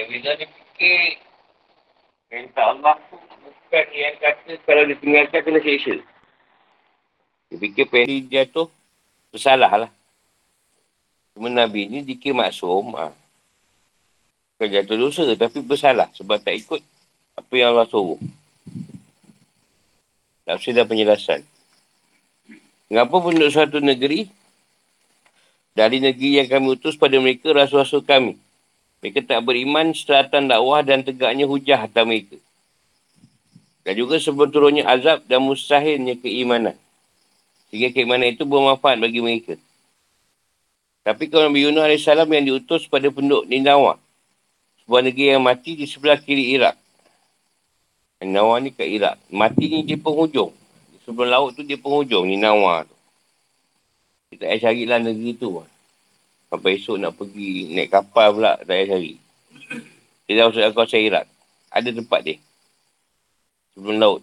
Bila dia fikir perintah Allah tu bukan yang kata kalau dia tinggalkan kena seksa. Dia fikir perintah dia tu bersalah lah. Cuma Nabi ni dikira maksum. Bukan jatuh dosa tapi bersalah sebab tak ikut apa yang Allah suruh. Tafsir dan penjelasan. Mengapa penduduk suatu negeri dari negeri yang kami utus pada mereka rasul-rasul kami? Mereka tak beriman seratan dakwah dan tegaknya hujah atas mereka. Dan juga sebelum turunnya azab dan mustahilnya keimanan. Sehingga keimanan itu bermanfaat bagi mereka. Tapi kalau Nabi Yunus AS yang diutus pada penduduk Ninawa, sebuah negeri yang mati di sebelah kiri Iraq. Ninawa ni kat Iraq. Mati ni dia penghujung. Sebelum laut tu dia penghujung, Ninawa tu. Kita tak payah carilah negeri tu. Sampai esok nak pergi naik kapal pula, tak payah cari. Dia dah masuk dalam kawasan Iraq. Ada tempat dia. Sebelum laut.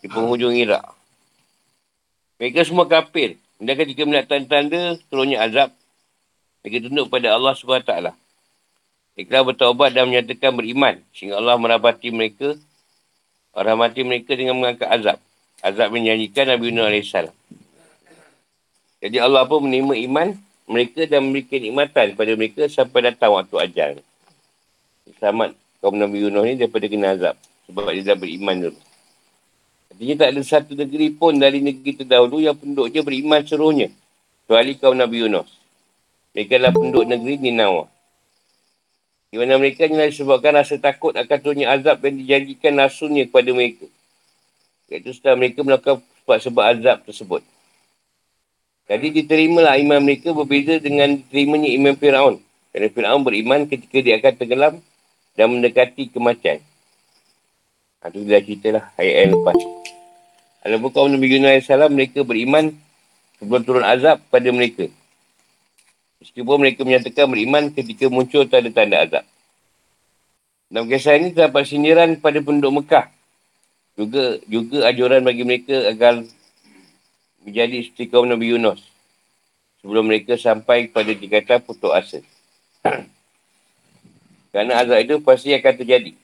Di penghujung Iraq. Mereka semua kafir. Dan ketika melihat tanda-tanda, turunnya azab. Mereka tunduk pada Allah SWT. Mereka bertaubat dan menyatakan beriman. Sehingga Allah merahmati mereka. Rahmati mereka dengan mengangkat azab. Azab yang dinyanyikan Nabi Yunus AS. Jadi Allah pun menerima iman mereka dan memberikan nikmatan kepada mereka sampai datang waktu ajal. Selamat kaum Nabi Yunus ni daripada kena azab. Sebab dia dah beriman dulu. Artinya tak ada satu negeri pun dari negeri terdahulu yang penduduknya beriman seluruhnya. Kecuali kaum Nabi Yunus. Mereka adalah penduduk negeri Ninawa. Di mana mereka hanya disebabkan rasa takut akan turunnya azab yang dijanjikan rasulnya kepada mereka. Iaitu setelah mereka melakukan sebab-sebab azab tersebut. Jadi diterimalah iman mereka berbeza dengan diterimanya iman Fir'aun. Kerana Fir'aun beriman ketika dia akan tenggelam dan mendekati kematian. Itu dah ceritalah ayat-ayat lepas. Adapun kaum Nabi Yunus AS mereka beriman sebelum turun azab pada mereka. Meskipun mereka menyatakan beriman ketika muncul tanda-tanda azab. Dalam kisah ini terdapat sindiran pada penduduk Mekah. Juga ajuran bagi mereka agar menjadi seperti kaum Nabi Yunus. Sebelum mereka sampai kepada tingkatan putus asa. Kerana azab itu pasti akan terjadi.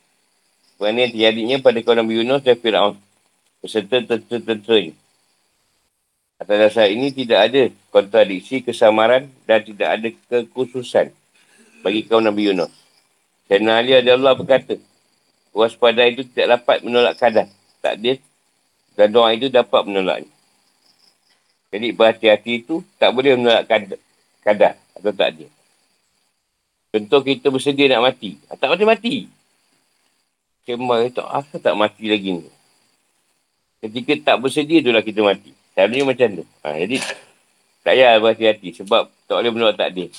Kerana terjadinya pada kaum Nabi Yunus dan Fir'aun. Beserta tentera-tenteranya. Atas dasar ini tidak ada kontradiksi, kesamaran dan tidak ada kekhususan bagi kaum Nabi Yunus. Sayyidina Ali radhiyallahu anhu berkata, waspada itu tidak dapat menolak kadar, takdir dan doa itu dapat menolaknya. Jadi berhati-hati itu tak boleh menolak kadar atau takdir. Contoh kita bersedia nak mati. Tak boleh mati. Cuma itu tak mati lagi ni. Ketika tak bersedia itulah kita mati. Sebenarnya macam tu. Jadi, tak payah berhati-hati sebab tak boleh menolak takdir.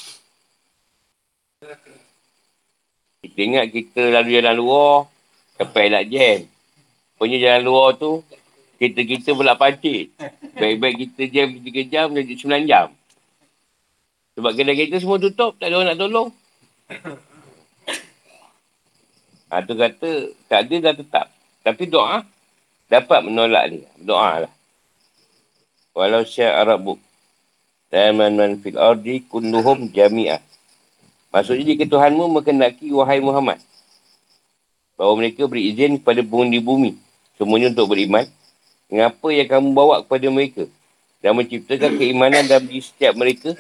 Kita ingat kita lalu jalan luar, sampai elak jam. Punya jalan luar tu, kereta-kereta pula pancit. Baik-baik kita jam 3 jam, jadi 9 jam. Sebab kereta-kereta semua tutup, tak ada orang nak tolong. Itu kata, takdir dah tetap. Tapi doa dapat menolak dia. Doa lah. Walau sya'a rabbuk taman man fil ardi kulluhum jami'ah. Maksudnya jika Tuhanmu menghendaki wahai Muhammad bahawa mereka beri izin kepada pengundi bumi semuanya untuk beriman dengan apa yang kamu bawa kepada mereka dan menciptakan keimanan dalam diri setiap mereka,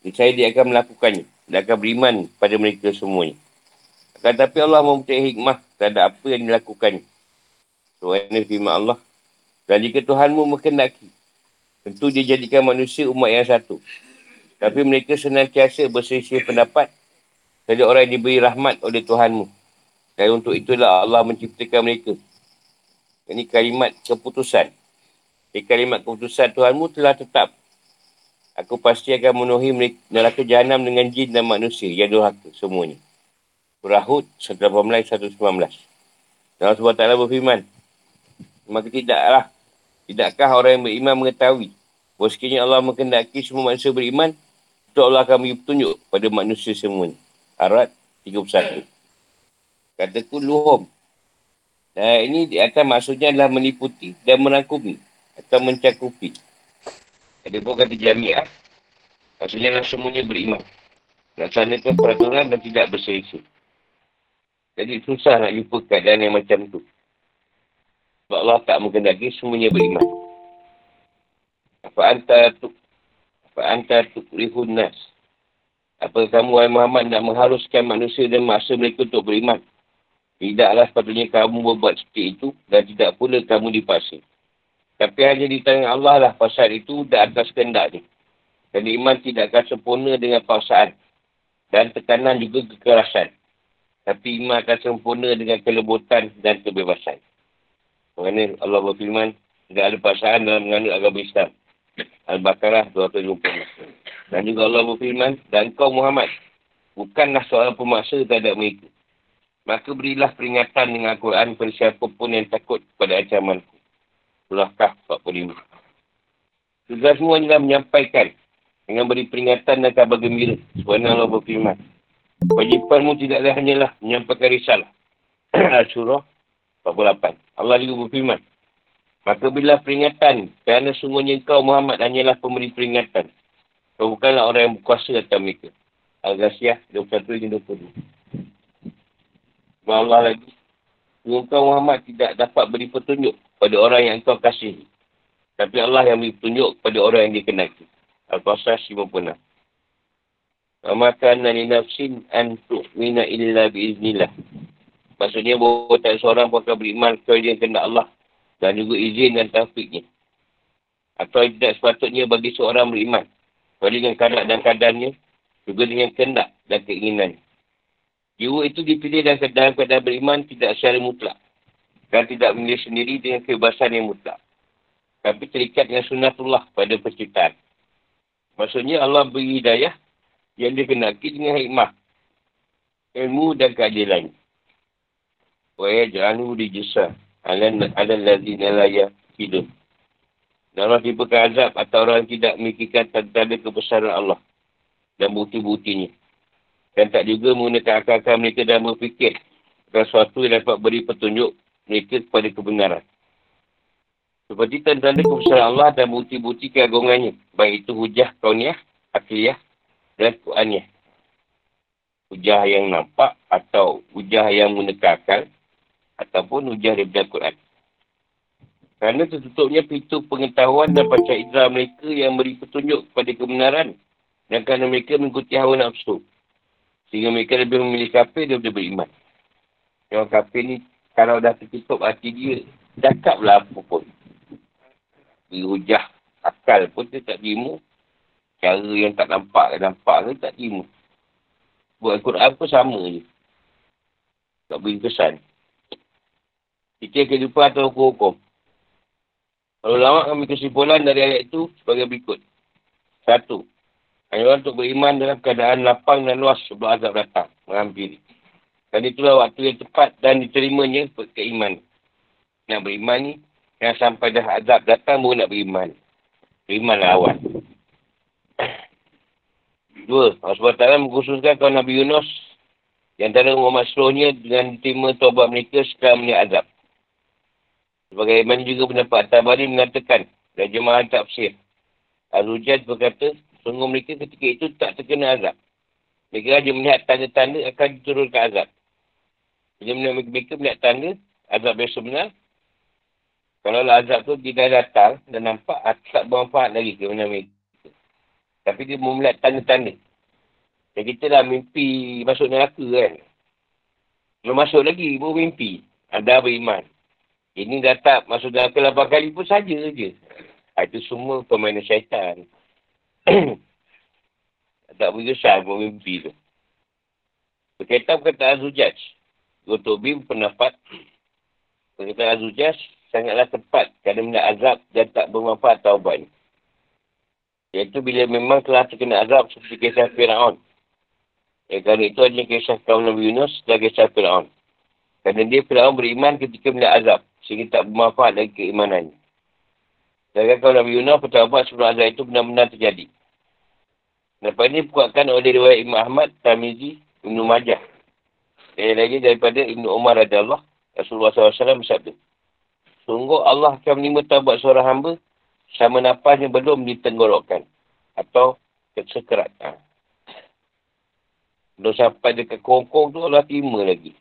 niscaya dia akan melakukannya dan akan beriman pada mereka semuanya. Akan tetapi Allah mempunyai hikmah terhadap apa yang dilakukannya. Surah An-Nahl Allah. Dan jika Tuhanmu menghendaki, tentu dia jadikan manusia umat yang satu. Tapi mereka senantiasa berselisih pendapat dari orang yang diberi rahmat oleh Tuhanmu. Dan untuk itulah Allah menciptakan mereka. Ini kalimat keputusan. Ini kalimat keputusan Tuhanmu telah tetap. Aku pasti akan memenuhi mereka neraka jahanam dengan jin dan manusia yang durhaka semuanya. Surah Hud 118-119. Allah SWT berfirman, maka tidaklah. Tidakkah orang yang beriman mengetahui bahawa sekiranya Allah menghendaki semua manusia beriman, itu Allah akan beri petunjuk pada manusia semuanya. Ar-Ra'd 31. Kata kulluhum. Nah, ini di atas maksudnya adalah meliputi dan merangkumi atau mencakupi. Ada pun kata jami'ah. Maksudnya adalah semuanya beriman. Laksanakan peraturan dan tidak berseri-seri. Jadi susah nak jumpa keadaan yang macam tu. Sebab Allah tak mengendaki semuanya beriman. Apa antar tukrihun nas. Apa kamu, wahai Muhammad, nak mengharuskan manusia dan maksa mereka untuk beriman? Tidaklah sepatutnya kamu berbuat seperti itu dan tidak pula kamu dipaksa. Tapi hanya di tangan Allah lah pasal itu dan atas kehendak ni. Dan iman tidak akan sempurna dengan paksaan dan tekanan juga kekerasan. Tapi iman akan sempurna dengan kelembutan dan kebebasan. Mengenai Allah berfirman, tidak ada paksaan dalam menganut agama Islam. Al-Baqarah 250. Dan juga Allah berfirman, dan kau Muhammad, bukanlah seorang pemaksa terhadap mereka. Maka berilah peringatan dengan Al-Quran kepada siapa pun yang takut kepada ancamanku. Surah Kahf 45. Tugasmu adalah menyampaikan dengan beri peringatan dan kabar gembira. Sebenarnya Allah berfirman, wajibanmu tidaklah hanyalah menyampaikan risalah. Surah 48. Allah juga berfirman, maka berilah peringatan, kerana sungguhnya engkau Muhammad hanyalah pemberi peringatan. Kau bukanlah orang yang berkuasa atas mereka. Al-Ghasiyah 21-22. Sebab Allah lagi, engkau Muhammad tidak dapat beri petunjuk kepada orang yang engkau kasihi. Tapi Allah yang beri petunjuk kepada orang yang dikenaki. Al-Qasas 56. Maka nani nafsin antu'mina illa biiznillah. Maksudnya bahawa tak seorang pun akan beriman kecuali dia kena Allah dan juga izin dan taufiknya. Atau tidak sepatutnya bagi seorang beriman kecuali dengan keadaan dan kadarnya, juga dengan kehendak dan keinginannya. Jiwa itu dipilih dan keadaan beriman tidak secara mutlak dan tidak memilih sendiri dengan kebebasan yang mutlak, tapi terikat dengan sunatullah pada penciptaan. Maksudnya Allah beri hidayah yang dikenaki dengan hikmah, ilmu dan keadilan. Wa yaj'alu rijsa 'ala alladziina la yaqilun. Dan Allah timpakan azab atau orang tidak memikirkan tanda kebesaran Allah dan bukti-buktinya. Dan tak juga menggunakan akal-akal mereka dalam berfikir akan sesuatu yang dapat beri petunjuk mereka kepada kebenaran. Seperti tanda kebesaran Allah dan bukti-bukti keagungannya, baik itu hujah kauniyah, akliyah dan Qur'aniyah. Hujah yang nampak atau hujah yang menggunakan akal ataupun hujah daripada Qur'an. Kerana tertutupnya pintu pengetahuan dan panca indera mereka yang beri petunjuk kepada kebenaran dan kerana mereka mengikuti hawa nafsu, sehingga mereka lebih memilih kafir daripada beriman. Yang kafir ni kalau dah tertutup hati dia, cakaplah apa pun. Hujah akal pun dia tak terima. Cara yang tak nampak, nampak tak terima. Buat Al-Quran pun sama je. Tak beri kesan. Kita akan jumpa atau hukum-hukum. Kalau lama kami kesimpulan dari ayat itu sebagai berikut. 1. Anjuran untuk beriman dalam keadaan lapang dan luas sebelum azab datang menghampiri. Dan itulah waktu yang tepat dan diterimanya keimanan. Nak beriman ni, yang sampai dah azab datang baru nak beriman. Berimanlah awal. 2. Allah SWT mengkhususkan kaum Nabi Yunus di antara umat seluruhnya dengan terima taubat mereka sekarang melihat azab. Sebagaimana juga pendapat At-Tabari mengatakan dan jemaah tafsir. Al-Hujjaj berkata, sungguh mereka ketika itu tak terkena azab. Mereka hanya melihat tanda-tanda akan diturunkan azab. Bila mereka melihat tanda, azab yang sebenar, kalau azab tu tidak datang dan nampak, tak bermanfaat lagi ke mana mereka. Tapi dia memulai tanda-tanda. Dan kita dah mimpi masuk neraka kan. Belum masuk lagi, baru mimpi. Anda beriman. Ini dah tak masuk neraka 8 kali pun saja je. Itu semua permainan syaitan. Tak berkesan baru mimpi tu. Berkaitan perkataan Zujaj. Gotobi pendapat perkataan Zujaj sangatlah tepat kerana mendak azab dan tak bermanfaat taubat ni. Iaitu bila memang telah terkena azab seperti kisah Fir'aun. Kerana itu hanya kisah kaum Nabi Yunus dan kisah Fir'aun. Kerana dia Fir'aun beriman ketika mendak azab sehingga tak bermanfaat dari keimanannya. Sedangkan kaum Nabi Yunus bertaubat sebelum azab itu benar-benar terjadi. Lepas ini dikuatkan oleh riwayat Imam Ahmad, Tirmizi, Ibnu Majah. Lain-lainnya daripada Ibnu Umar radhiyallahu anhu, Rasulullah SAW bersabda, sungguh Allah akan menerima taubat seorang hamba sama napasnya belum ditenggorokkan atau kesekerat. Kalau sampai dekat Kongkong tu, Allah terima lagi.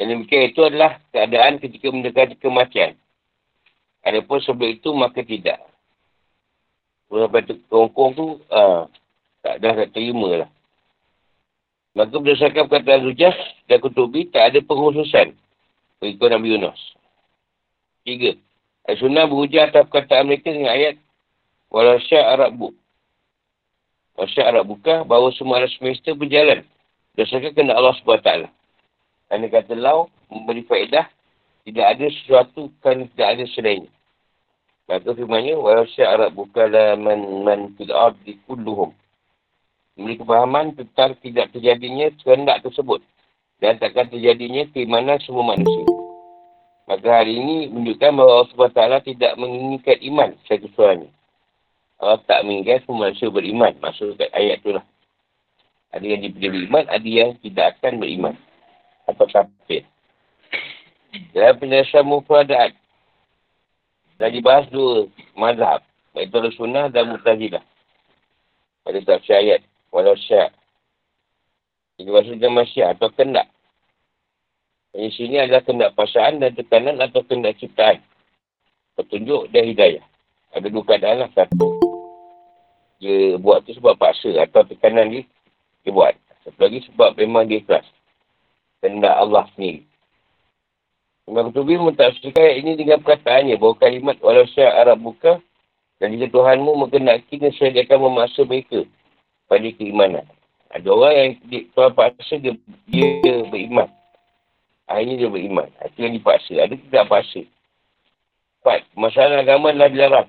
Dan demikian itu adalah keadaan ketika mendekati kematian. Adapun sebelum itu, maka tidak. Kalau sampai ke Kongkong tu, tak terima lah. Maka berdasarkan perkataan Rujah dan Kutubi, tak ada penghususan berikut Nabi Yunus. 3. Al-Sunnah berhujah atas perkataan mereka dengan ayat Walasya Arab Bukah bahawa semua alam semesta berjalan berdasarkan kehendak Allah SWT. Kerana kata law memberi faedah tidak ada sesuatu kan tidak ada selainnya. Maka firmannya Walasya Arab Bukah man fil'ad di kulluhum memberi kefahaman tentang tidak terjadinya kehendak tersebut dan takkan terjadinya keimanan semua manusia. Maka hari ini menunjukkan bahawa Allah SWT tidak menginginkan iman satu suaranya. Allah tak menginginkan semua manusia beriman. Maksud kat ayat tu lah. Ada yang dipilih beriman, ada yang tidak akan beriman. Atau kafir. Dalam penjelasan mufradat dah dibahas 2 mazhab. Iaitu Al-Sunnah dan Mu'tazilah. Pada tafsir ayat. Walau syak. Ini maksudnya masyiah atau kendak. Di sini adalah kendak paksaan dan tekanan atau kendak ciptaan. Petunjuk dan hidayah. Ada 2 keadaan lah. 1. Dia buat tu sebab paksa atau tekanan dia buat. Satu lagi sebab memang dia ikhlas. Kehendak Allah sendiri. Imam Qutubi mentafsirkan ini dengan perkataannya bahawa kalimat walau syaa rabbuka dan jika Tuhanmu menghendaki nescaya akan memaksa mereka pada keimanan. Ada orang yang Tuhan paksa dia beriman. Akhirnya dia beriman. Itu yang dipaksa. Ada tidak paksa. 4. Masalah agama adalah dilarang.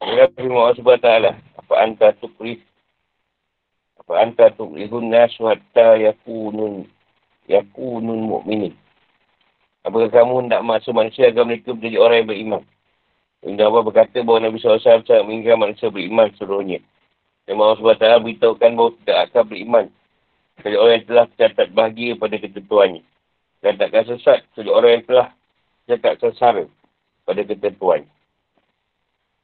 Dengan firman Allah SWT. Apa anta tukrihun nasu hatta yakunun mu'minin. Apakah kamu hendak masuk manusia agar mereka menjadi orang yang beriman? Indah Allah berkata bahawa Nabi SAW sangat menginginkan manusia beriman seluruhnya. Dan Allah SWT beritahukan bahawa tidak akan beriman kecuali orang yang telah tercatat bahagia pada ketentuannya. Dan takkan sesat kecuali orang yang telah cakap sesara pada ketentuan.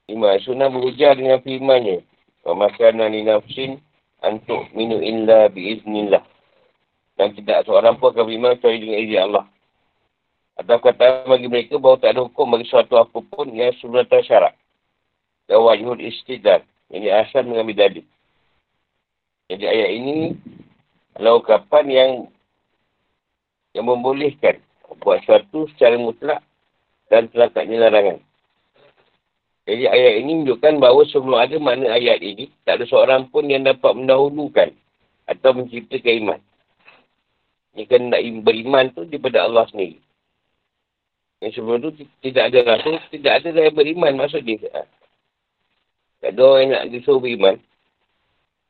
5. Sunnah berhujah dengan firmannya. Pemakanan li nafsin antuk minu illa biiznillah. Dan tidak seorang pun akan beriman kecuali dengan izin Allah. Atau kata bagi mereka bahawa tak ada hukum bagi suatu apapun yang suratan syarat. Dan wajhul istidlal. Ini asal mengambil dalil. Jadi ayat ini adalah ungkapan yang membolehkan buat sesuatu secara mutlak dan telakaknya larangan. Jadi ayat ini menunjukkan bahawa sebelum ada makna ayat ini, tak ada seorang pun yang dapat mendahulukan atau menciptakan iman. Ini kena beriman tu daripada Allah sendiri. Yang sebelum tu tidak ada rasul, tidak ada yang beriman maksudnya. Tak ada orang yang nak disuruh beriman.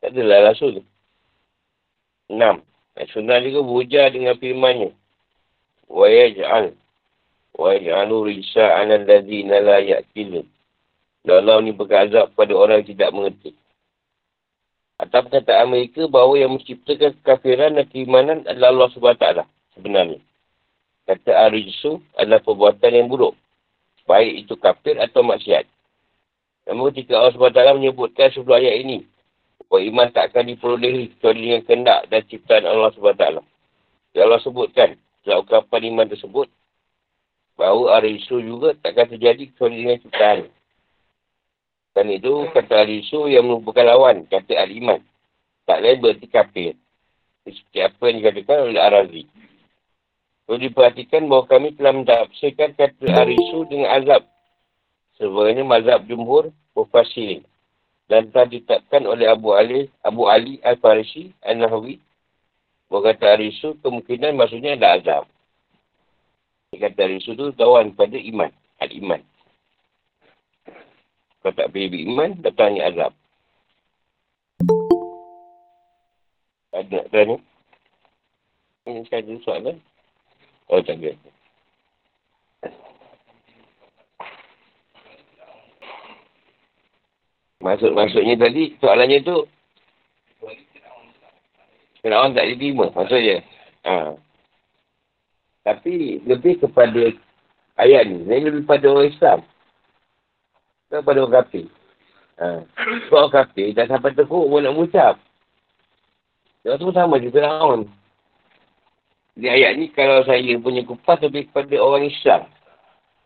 Tak adalah rasul. 6. Sunnah juga berhujah dengan firmannya. Wa yaj'alu risa 'ala alladziina la ya'qilun. Allah ni berkazab kepada orang yang tidak mengerti. Atau perkataan mereka bahawa yang menciptakan kekafiran dan keimanan adalah Allah SWT sebenarnya. Kata ar-risu adalah perbuatan yang buruk. Baik itu kafir atau maksiat. Namun ketika Allah SWT menyebutkan sebelum ayat ini, bahawa iman tak akan diperolehi kecuali dengan kehendak dan ciptaan Allah SWT. Yang Allah sebutkan dalam ungkapan iman tersebut, bahawa ar-risu juga takkan terjadi kecuali dengan ciptaan. Dan itu kata al-isu yang merupakan lawan, kata al-iman. Tak lain berarti kafir. Seperti apa yang dikatakan oleh Al-Razi. Perlu diperhatikan bahawa kami telah mentafsirkan kata al-isu dengan azab. Sebenarnya mazhab jumhur mufassirin. Dan telah ditetapkan oleh Abu Ali Al-Farisi An-Nahwi. Bahawa kata al-isu kemungkinan maksudnya ada azab. Kata al-isu itu lawan pada iman. Al-iman. Kalau tak pilih beriman, datangnya azab. Ada nak tanya? Ini saya ada soalan. Oh, tak ada. Maksudnya tadi, soalannya tu, kenaan tak diterima, maksudnya. Tapi, lebih kepada ayat ni. Ini lebih kepada orang Islam. Kepada orang kafir. Sebab orang kafir dah sampai teruk pun nak mengucap. Sebab tu sama je Fir'aun. Di ayat ni, kalau saya punya kupas lebih kepada orang Islam.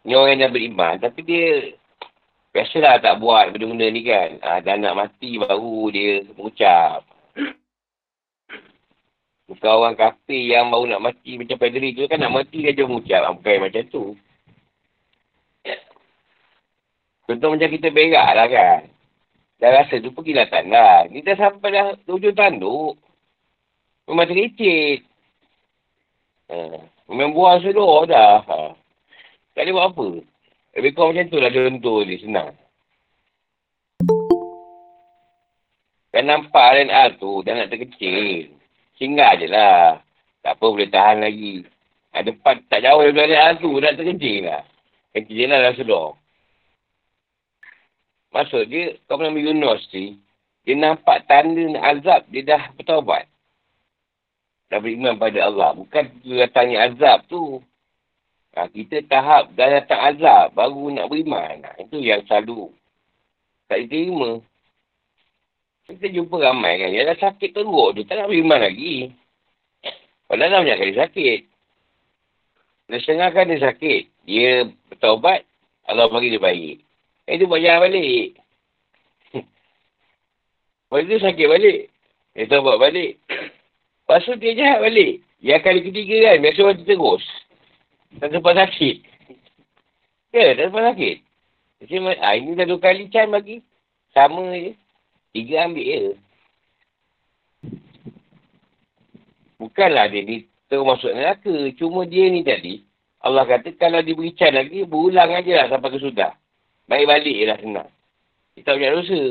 Ni orang yang beriman. Tapi dia biasalah tak buat benda-benda ni kan. Dah nak mati baru dia mengucap. Bukan orang kafir yang baru nak mati macam pederi tu kan. Nak mati dia je mengucap. Bukan macam tu. Contoh macam kita berak lah kan. Dah rasa tu pergilah tanah. Ni dah sampai dah hujung tanduk. Memang terkecil. Memang buang seluruh dah. Tak boleh buat apa. Lebih kurang macam tu lah contoh dia. Senang. Dah nampak RNA tu. Dah nak terkecil. Singgah je lah. Tak apa boleh tahan lagi. Depan tak jauh daripada RNA tu. Dah terkecil lah. Kecil je lah dah seluruh. Maksud dia, kaum Nabi Yunus ni, dia nampak tanda azab, dia dah bertaubat. Dah beriman pada Allah. Bukan datangnya azab tu. Kita tahap dah datang azab, baru nak beriman. Itu yang selalu tak diterima. Kita jumpa ramai kan, yang dah sakit teruk tu, tak nak beriman lagi. Padahal dah banyak kali sakit. Dah setengah kan dia sakit. Dia bertaubat, Allah bagi dia baik. Itu buat jalan balik. Lepas tu sakit balik. Dia buat balik. Lepas tu dia jahat balik. Yang kali ketiga kan, biasa orang terus. Tak sempat sakit. Ya, tak sempat sakit. Ini dah 2 kali can bagi. Sama je. 3 ambil je. Bukanlah dia ni terus masuk neraka. Cuma dia ni tadi, Allah kata kalau diberi can lagi, berulang aja lah sampai ke sudah. Balik-balik je lah senang. Kita tak punya dosa.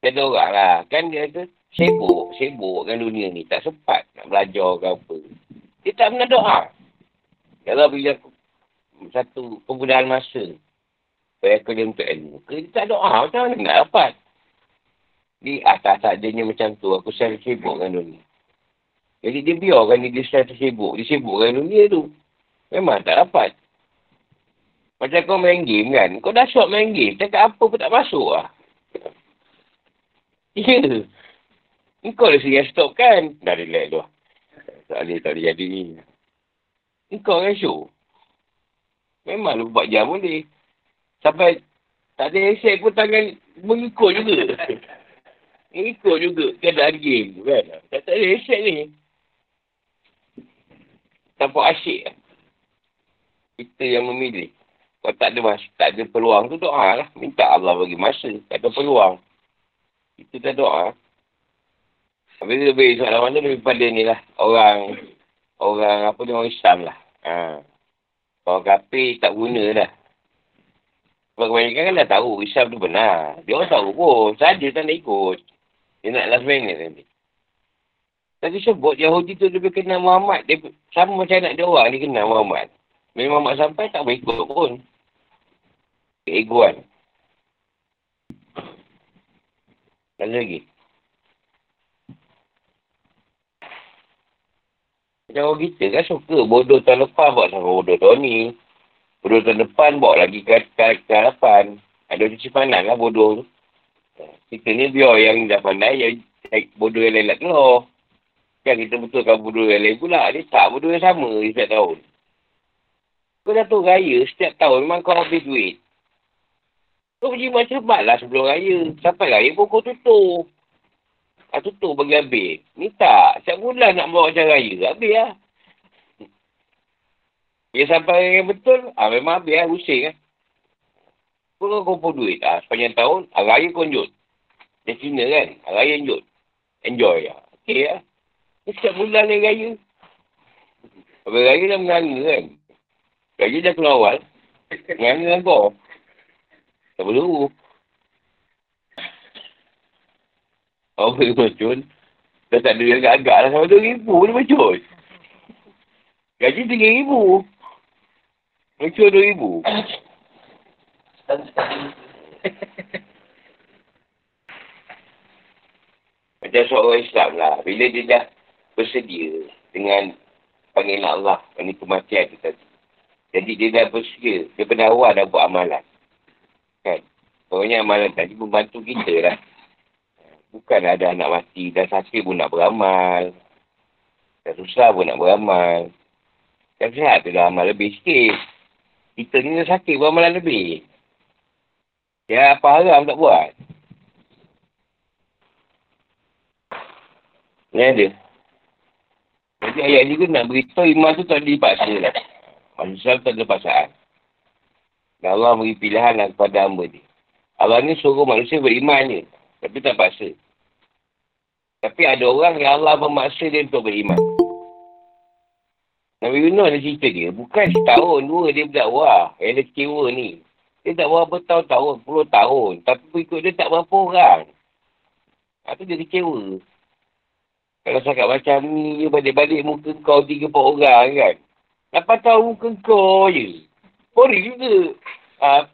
Ada orang lah. Kan dia kata, sibuk kan dunia ni. Tak sempat nak belajar ke apa. Dia tak pernah doa. Kalau bila satu penggunaan masa. Supaya kerja untuk ilmu. Dia tak doa. Macam mana nak dapat? Di atas adanya macam tu. Aku selalu sibuk kan dunia. Jadi dia biarkan dia selalu sibuk. Dia sibuk kan dunia tu. Memang tak dapat. Macam kau main game kan. Kau dah short main game. Cakap apa pun tak masuk lah. Ya. Yeah. Kau dah serius stop kan. Dah relax tu lah. Tak boleh jadi ni. Kau kan show. Memang lu buat jam boleh. Sampai tak ada headset pun tangan mengikut juga. Mengikut juga keadaan game tu kan. Tak ada headset ni. Tampak asyik lah. Kita yang memilih. Kalau tak ada peluang tu doa lah. Minta Allah bagi masa. Tak ada peluang. Kita dah doa. Habis soalan mana lebih pada ni lah. Orang Islam lah. Orang kafir tak guna dah. Sebab kebanyakan kan dah tahu Islam tu benar. Dia orang tahu pun. Saja tak nak ikut. Dia nak last minute nanti. Tadi sebut Yahudi tu lebih kenal Muhammad. Dia, sama macam anak dia orang dia kenal Muhammad. Memang mak sampai tak boleh ikut pun. Keegoan. Ada lagi. Macam orang kita kan suka bodoh tahun lepas bawa sama bodoh tahun ni. Bodoh tahun depan bawa lagi ke hadapan. Ada cuci pandang lah bodoh tu. Kita ni biar yang dah pandai, yang bodoh yang lain nak keluar. Kan kita betulkan bodoh yang lain pula. Dia tak bodoh yang sama setiap tahun. Kau dah tahu raya setiap tahun memang kau habis duit. Kau pergi macam lah sebelum raya. Sampai raya pun kau tutup. Tutup bagi habis. Ni tak. Setiap bulan nak bawa macam raya. Habis lah. Dia sampai yang betul. Memang habis lah. Rusing lah. Kau kumpul duit lah. Sepanjang tahun. Raya kau njut. Dia Cina kan. Raya njut. Enjoy lah. Okey lah. Setiap bulan ni raya. Habis raya dah menangis kan. Raja dah keluar awal. Menganggil kau. Tak perlu. Orang yang macun. Dah tak ada yang agak-agak lah. Sama RM2,000 dia macun. Raja RM3,000. Macun RM2,000. Macam seorang Islam lah. Bila dia dah bersedia dengan panggilan Allah. Ini kematian tu tadi. Jadi dia dah bersedia. Dia pada awal dah buat amalan. Kan? Pokoknya amalan tadi membantu kita lah. Bukan ada anak mati. Dah sakit pun nak beramal. Dah susah pun nak beramal. Dah sihat tu dah amal lebih sikit. Kita ni dah sakit beramalan lebih. Ya apa haram tak buat. Ni ada. Jadi ayat ni nak beritahu iman tu tak dipaksa lah. Maksudnya tak ada paksaan. Dan Allah beri pilihan kepada hamba dia. Allah ni suruh manusia beriman je. Tapi tak paksa. Tapi ada orang yang Allah memaksa dia untuk beriman. Nabi Yunus ada cerita dia. Bukan setahun, dua dia berdakwah. Yang dia kecewa ni. Dia dakwah bertahun-tahun, puluh tahun. Tapi berikut dia tak berapa orang. Itu dia kecewa. Kalau cakap macam ni, balik-balik muka kau 3-4 orang kan. 8 tahun muka kau je. Boring juga.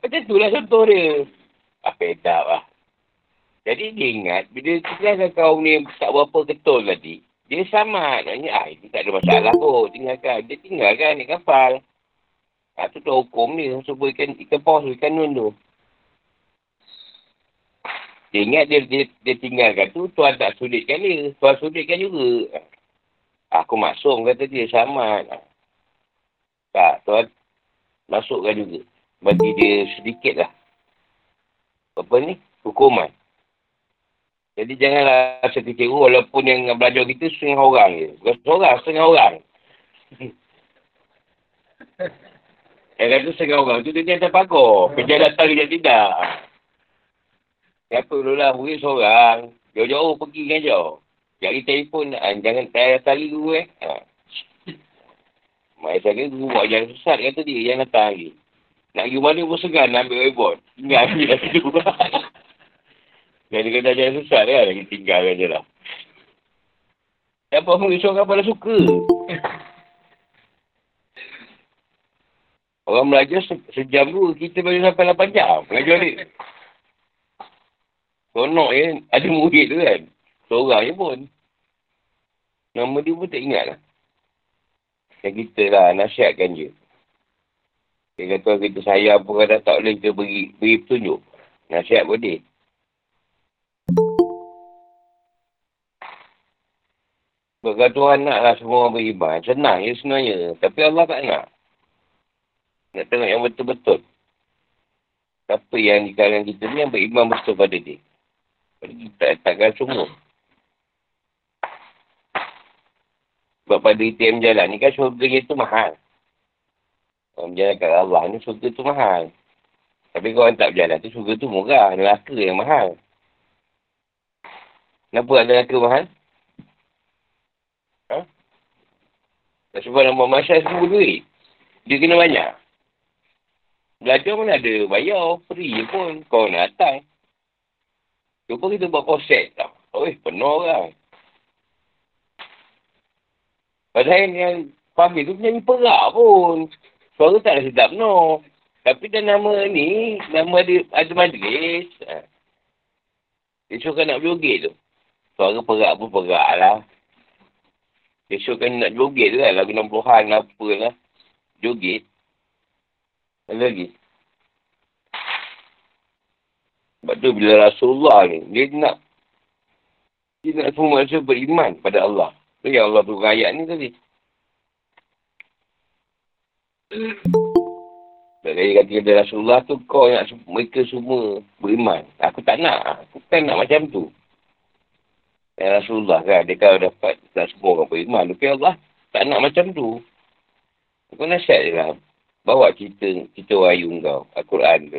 Macam tu lah contoh dia. Pedap lah. Jadi dia ingat, bila tinggalkan kaum ni tak berapa ketul tadi, dia samat. Maksudnya, ini tak ada masalah kot, tinggalkan. Dia tinggalkan naik kapal. Itu tu hukum dia, sebab ikan paus, ikan nun tu. Dia ingat dia tinggalkan tu, Tuhan tak sulitkan dia. Tuhan sulitkan juga. Aku maksum, kata dia, samat. Tak, Tuhan masukkan juga. Bagi dia sedikit lah. Apa ni? Hukuman. Jadi janganlah rasa kecewa walaupun yang belajar kita setengah orang je. Bukan seorang, setengah orang. Yang kata setengah orang tu dia tak pagar. Kerja datang, kerja tidak. Kenapa dululah murid seorang. Jauh-jauh pergi kan jauh. Jadi telefon, jangan tak datang dulu Mak saya kata, guru buat jalan sesat kata dia, jangan datang lagi. Nak pergi mana pun segan nak ambil reward. Ingat ambil dah tidur. Dan dia kata jalan sesat kan, lagi tinggalkan je lah. Dapat murid seorang pada suka. Orang belajar sejam dulu, kita baru sampai 8 jam. Belajar ni. Konok je, ada murid tu kan. Seorang je pun. Nama dia pun tak ingat lah. Dan kita lah nasihatkan je. Dia kata kita sayang pun kadang tak boleh kita beri petunjuk. Nasihat boleh. Sebab Tuhan naklah semua orang beriman. Senang je sebenarnya. Tapi Allah tak nak. Nak tengok yang betul-betul. Siapa yang di kalangan kita ni yang beriman betul pada dia. Pada kita takkan semua. Sebab pada kita yang berjalan ni kan syurga tu mahal. Orang berjalan kat Allah ni syurga tu mahal. Tapi kalau orang tak berjalan tu syurga tu murah. Neraka yang mahal. Kenapa neraka mahal? Ha? Sebab nama masyarakat semua duit. Dia kena banyak. Belajar mana ada bayar. Free je pun. Kau nak datang. Cuba kita buat konsep tau. Penuh orang. Padahal yang panggil tu penyanyi perak pun. Suara tak ada sedap no. Tapi dah nama ni, nama dia ada majlis. Dia suruh nak joget tu. Suara perak pun perak lah. Dia suruh nak joget tu lah. Lagu 60-an lah apalah. Joget. Ada lagi. Sebab tu bila Rasulullah ni, dia nak semua manusia beriman pada Allah. Tu yang Allah turun ayat ni tadi. Dari kata-kata Rasulullah tu, kau nak mereka semua beriman. Aku tak nak. Aku kan nak macam tu. Dan Rasulullah kan, dia kalau dapat tak semua orang beriman. Tapi Allah tak nak macam tu. Aku nasihat je lah. Bawa cerita wahyu kau. Al-Quran tu.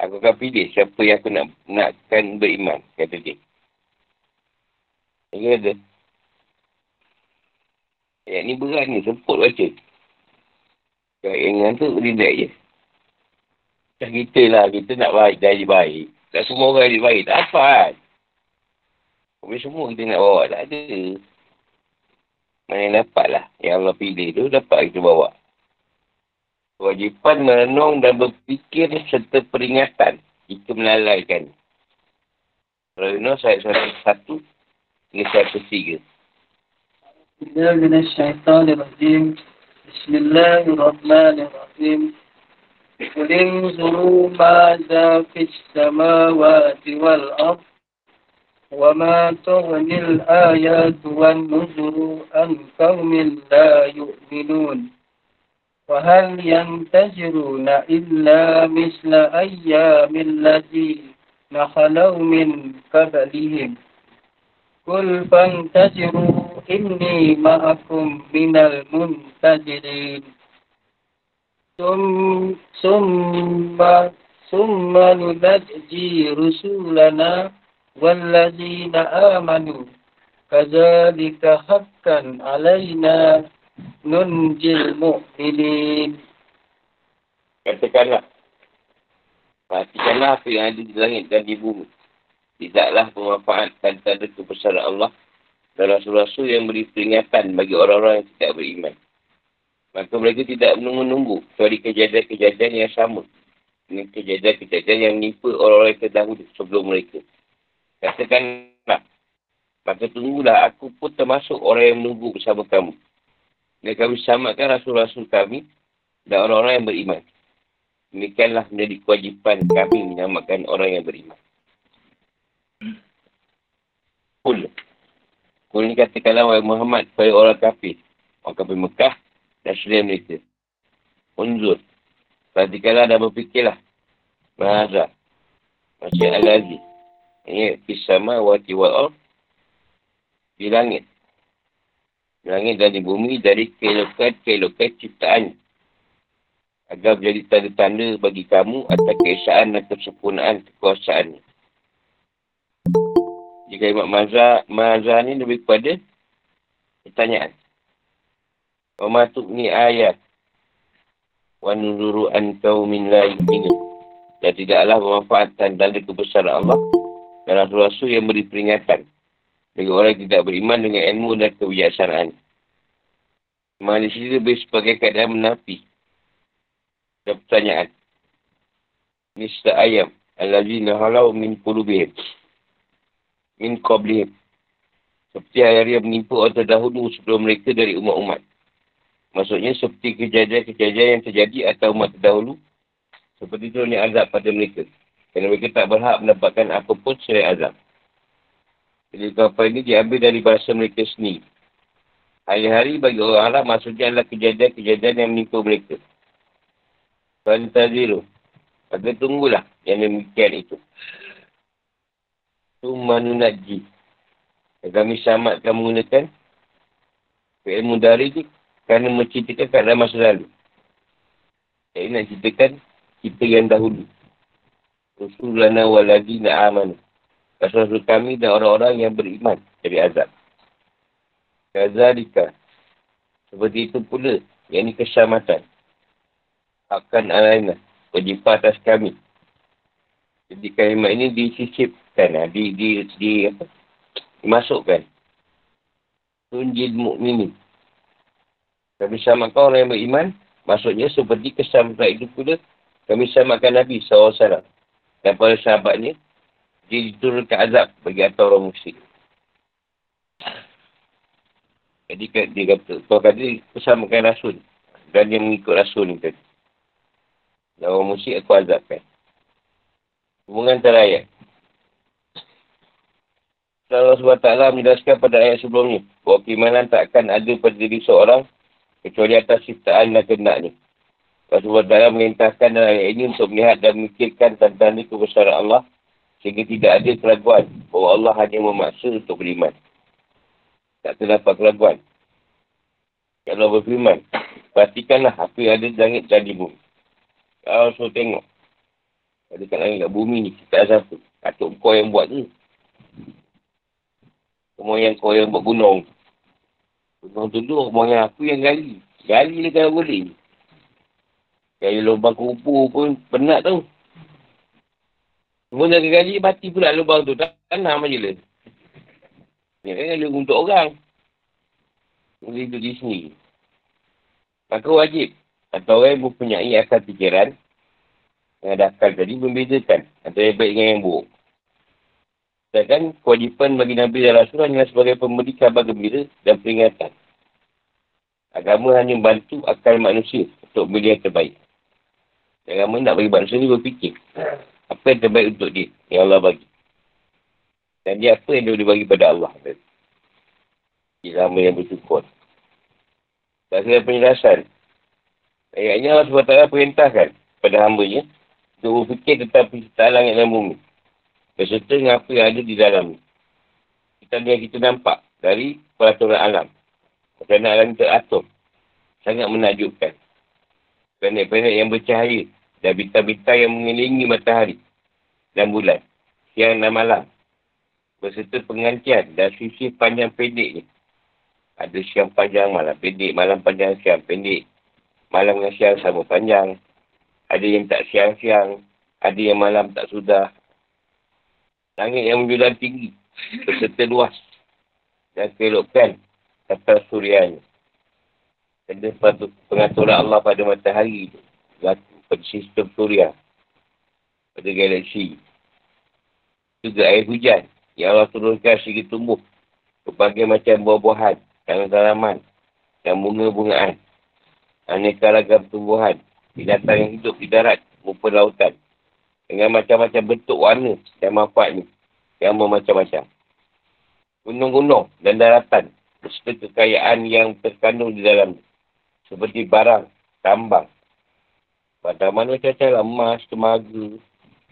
Aku akan pilih siapa yang aku nakkan beriman. Kata dia. Dia kata. Ayat ni berat ni, semput baca. Kau ingat tu, relax je. Dah kita lah, kita nak baik, dah baik. Tak semua orang jadi baik, tak apa kan. Tapi semua kita nak bawa, tak ada. Mana yang dapat lah, yang Allah pilih tu dapat kita bawa. Kewajipan merenung dan berfikir serta peringatan. Kita melalaikan. Merenung ayat 101 hingga 103. بسم الله من الشيطان الرجيم بسم الله الرحمن الرحيم قل انظروا ماذا في السماوات والأرض وما تغني الآيات والنذر عن قوم لا يؤمنون وهل ينتظرون إلا مثل أيام الذين خلوا من قبلهم قل فانتظروا إني معكم من المنتظرين ثم ننجي رسلنا والذين آمنوا كذلك حقا علينا ننجي المؤمنين. Katakanlah, pastikanlah apa yang ada di langit dan di bumi. Tidaklah pemanfaat tanpa ada kebesaran Allah dan Rasul-Rasul yang beri peringatan bagi orang-orang yang tidak beriman. Maka mereka tidak menunggu-nunggu kecuali kejadian-kejadian yang sama dengan kejadian-kejadian yang menimpa orang-orang terdahulu sebelum mereka. Katakanlah, maka tunggulah, aku pun termasuk orang yang menunggu bersama kamu. Dan kami selamatkan Rasul-Rasul kami dan orang-orang yang beriman. Demikianlah menjadi kewajipan kami menyelamatkan orang yang beriman. Kul ni katakanlah, wahai Muhammad, kepada orang kafir Mekah dan seluruh mereka. Unzur, perhatikanlah dan berfikirlah. Mahazah, Masjid Al-Azim. Ini kisama wati wa'al di langit. Di langit dan di bumi dari keelokan-keelokan ciptaan. Agar menjadi tanda-tanda bagi kamu atas keesaan dan kesempurnaan kekuasaannya. Jika imat mazah ni lebih kepada pertanyaan. Wamatuk ni ayat. Wanuzuru antau min laik minum. Dan tidaklah pemanfaatan tanda kebesaran Allah dan Rasul-Rasul yang beri peringatan bagi orang yang tidak beriman dengan ilmu dan kebijaksanaan. Memang di sini lebih sebagai keadaan menafi dan pertanyaan. Mista ayam al-lazina halau min qulubihim min qablihim, seperti hari yang menimpa orang terdahulu sebelum mereka dari umat-umat. Maksudnya seperti kejadian-kejadian yang terjadi atau umat terdahulu, seperti itu yang azab pada mereka. Kerana mereka tak berhak mendapatkan apa pun selain azab. Jadi kafar ini diambil dari bahasa mereka sendiri. Hari-hari bagi orang Arab maksudnya adalah kejadian-kejadian yang menimpa mereka. Fantaziru, maka tunggulah yang demikian itu. Tumma nunajji, kami selamatkan menggunakan fi'il mudhari ni kerana menceritakan keadaan masa lalu. Jadi nak ceritakan kita yang dahulu. Rasulana waladzina amanu, Rasul-Rasul kami dan orang-orang yang beriman dari azab. Kazalika, seperti itu pula, yang ini keselamatan. Akan alaina, wajibah atas kami. Jadi kalimat ini disisipkan, dimasukkan. Tunjil mu'mini, kami selamatkan orang yang beriman. Maksudnya seperti keselamatan itu pula, kami selamatkan Nabi SAW dan para sahabatnya, dia diturunkan azab bagi atas orang musyrik. Jadi dia kata, Tuhan kata bersamakan Rasul dan dia mengikut Rasul ni tadi. Dan orang musyrik aku azabkan. Hubungan antara ayat. Allah SWT menjelaskan pada ayat sebelumnya bahawa keimanan takkan ada pada diri seorang kecuali atas ciptaan dan kehendaknya. Rasulullah SAW merintahkan dalam ayat ini untuk melihat dan memikirkan tanda-tanda kebesaran Allah sehingga tidak ada keraguan bahawa Allah hanya memaksa untuk beriman. Tak terdapat keraguan. Kalau beriman, perhatikanlah apa yang ada di langit dan di bumi. Kalau Rasul tengok, ada kat langit kat bumi ni, tak ada satu. Atuk kau yang buat ni. Kemoyang kau yang buat gunung. Gunung tu duduk, kemoyang aku yang gali. Gali dia kalau boleh. Gali lubang kupu pun penat tau. Semua nak gali, mati pula lubang tu. Tanam je lah. Dia kan gali untuk orang. Dia hidup di sini. Maka wajib atau orang yang mempunyai akal fikiran yang ada akal tadi membezakan antara yang baik dengan yang buruk. Sedangkan kewajipan bagi Nabi dan Rasul hanyalah sebagai pemberi khabar gembira dan peringatan. Agama hanya membantu akal manusia untuk memilih yang terbaik. Agama nak bagi manusia ni berfikir apa yang terbaik untuk dia yang Allah bagi. Dan dia apa yang dia boleh bagi pada Allah. Ilham yang bersyukur. Tak ada penjelasan. Ayatnya Allah SWT perintahkan pada hambanya untuk berfikir tentang penciptaan langit dan bumi. Berserta dengan apa yang ada di dalamnya. Kita yang kita nampak dari peraturan alam. Kerana alam teratur. Sangat menakjubkan. Planet-planet yang bercahaya dan bintang-bintang yang mengelilingi matahari dan bulan. Siang dan malam. Berserta pengantian dan sisi panjang pendeknya. Ada siang panjang, malam pendek. Malam panjang, siang pendek. Malam dengan siang sama panjang. Ada yang tak siang-siang. Ada yang malam tak sudah. Langit yang menjulang tinggi. Berserta luas. Dan keelokkan atas surianya. Ada pengaturan Allah pada matahari itu. Pada sistem suria. Pada galaksi. Juga air hujan. Yang Allah turunkan sehingga tumbuh. Berbagai macam buah-buahan. Tanaman, dan bunga-bungaan, aneka ragam tumbuhan, binatang yang hidup di darat maupun lautan, dengan macam-macam bentuk warna dan manfaatnya yang bermacam-macam. Gunung-gunung dan daratan berserta kekayaan yang terkandung di dalamnya, seperti barang, tambang, bataman macam-macam emas, tembaga,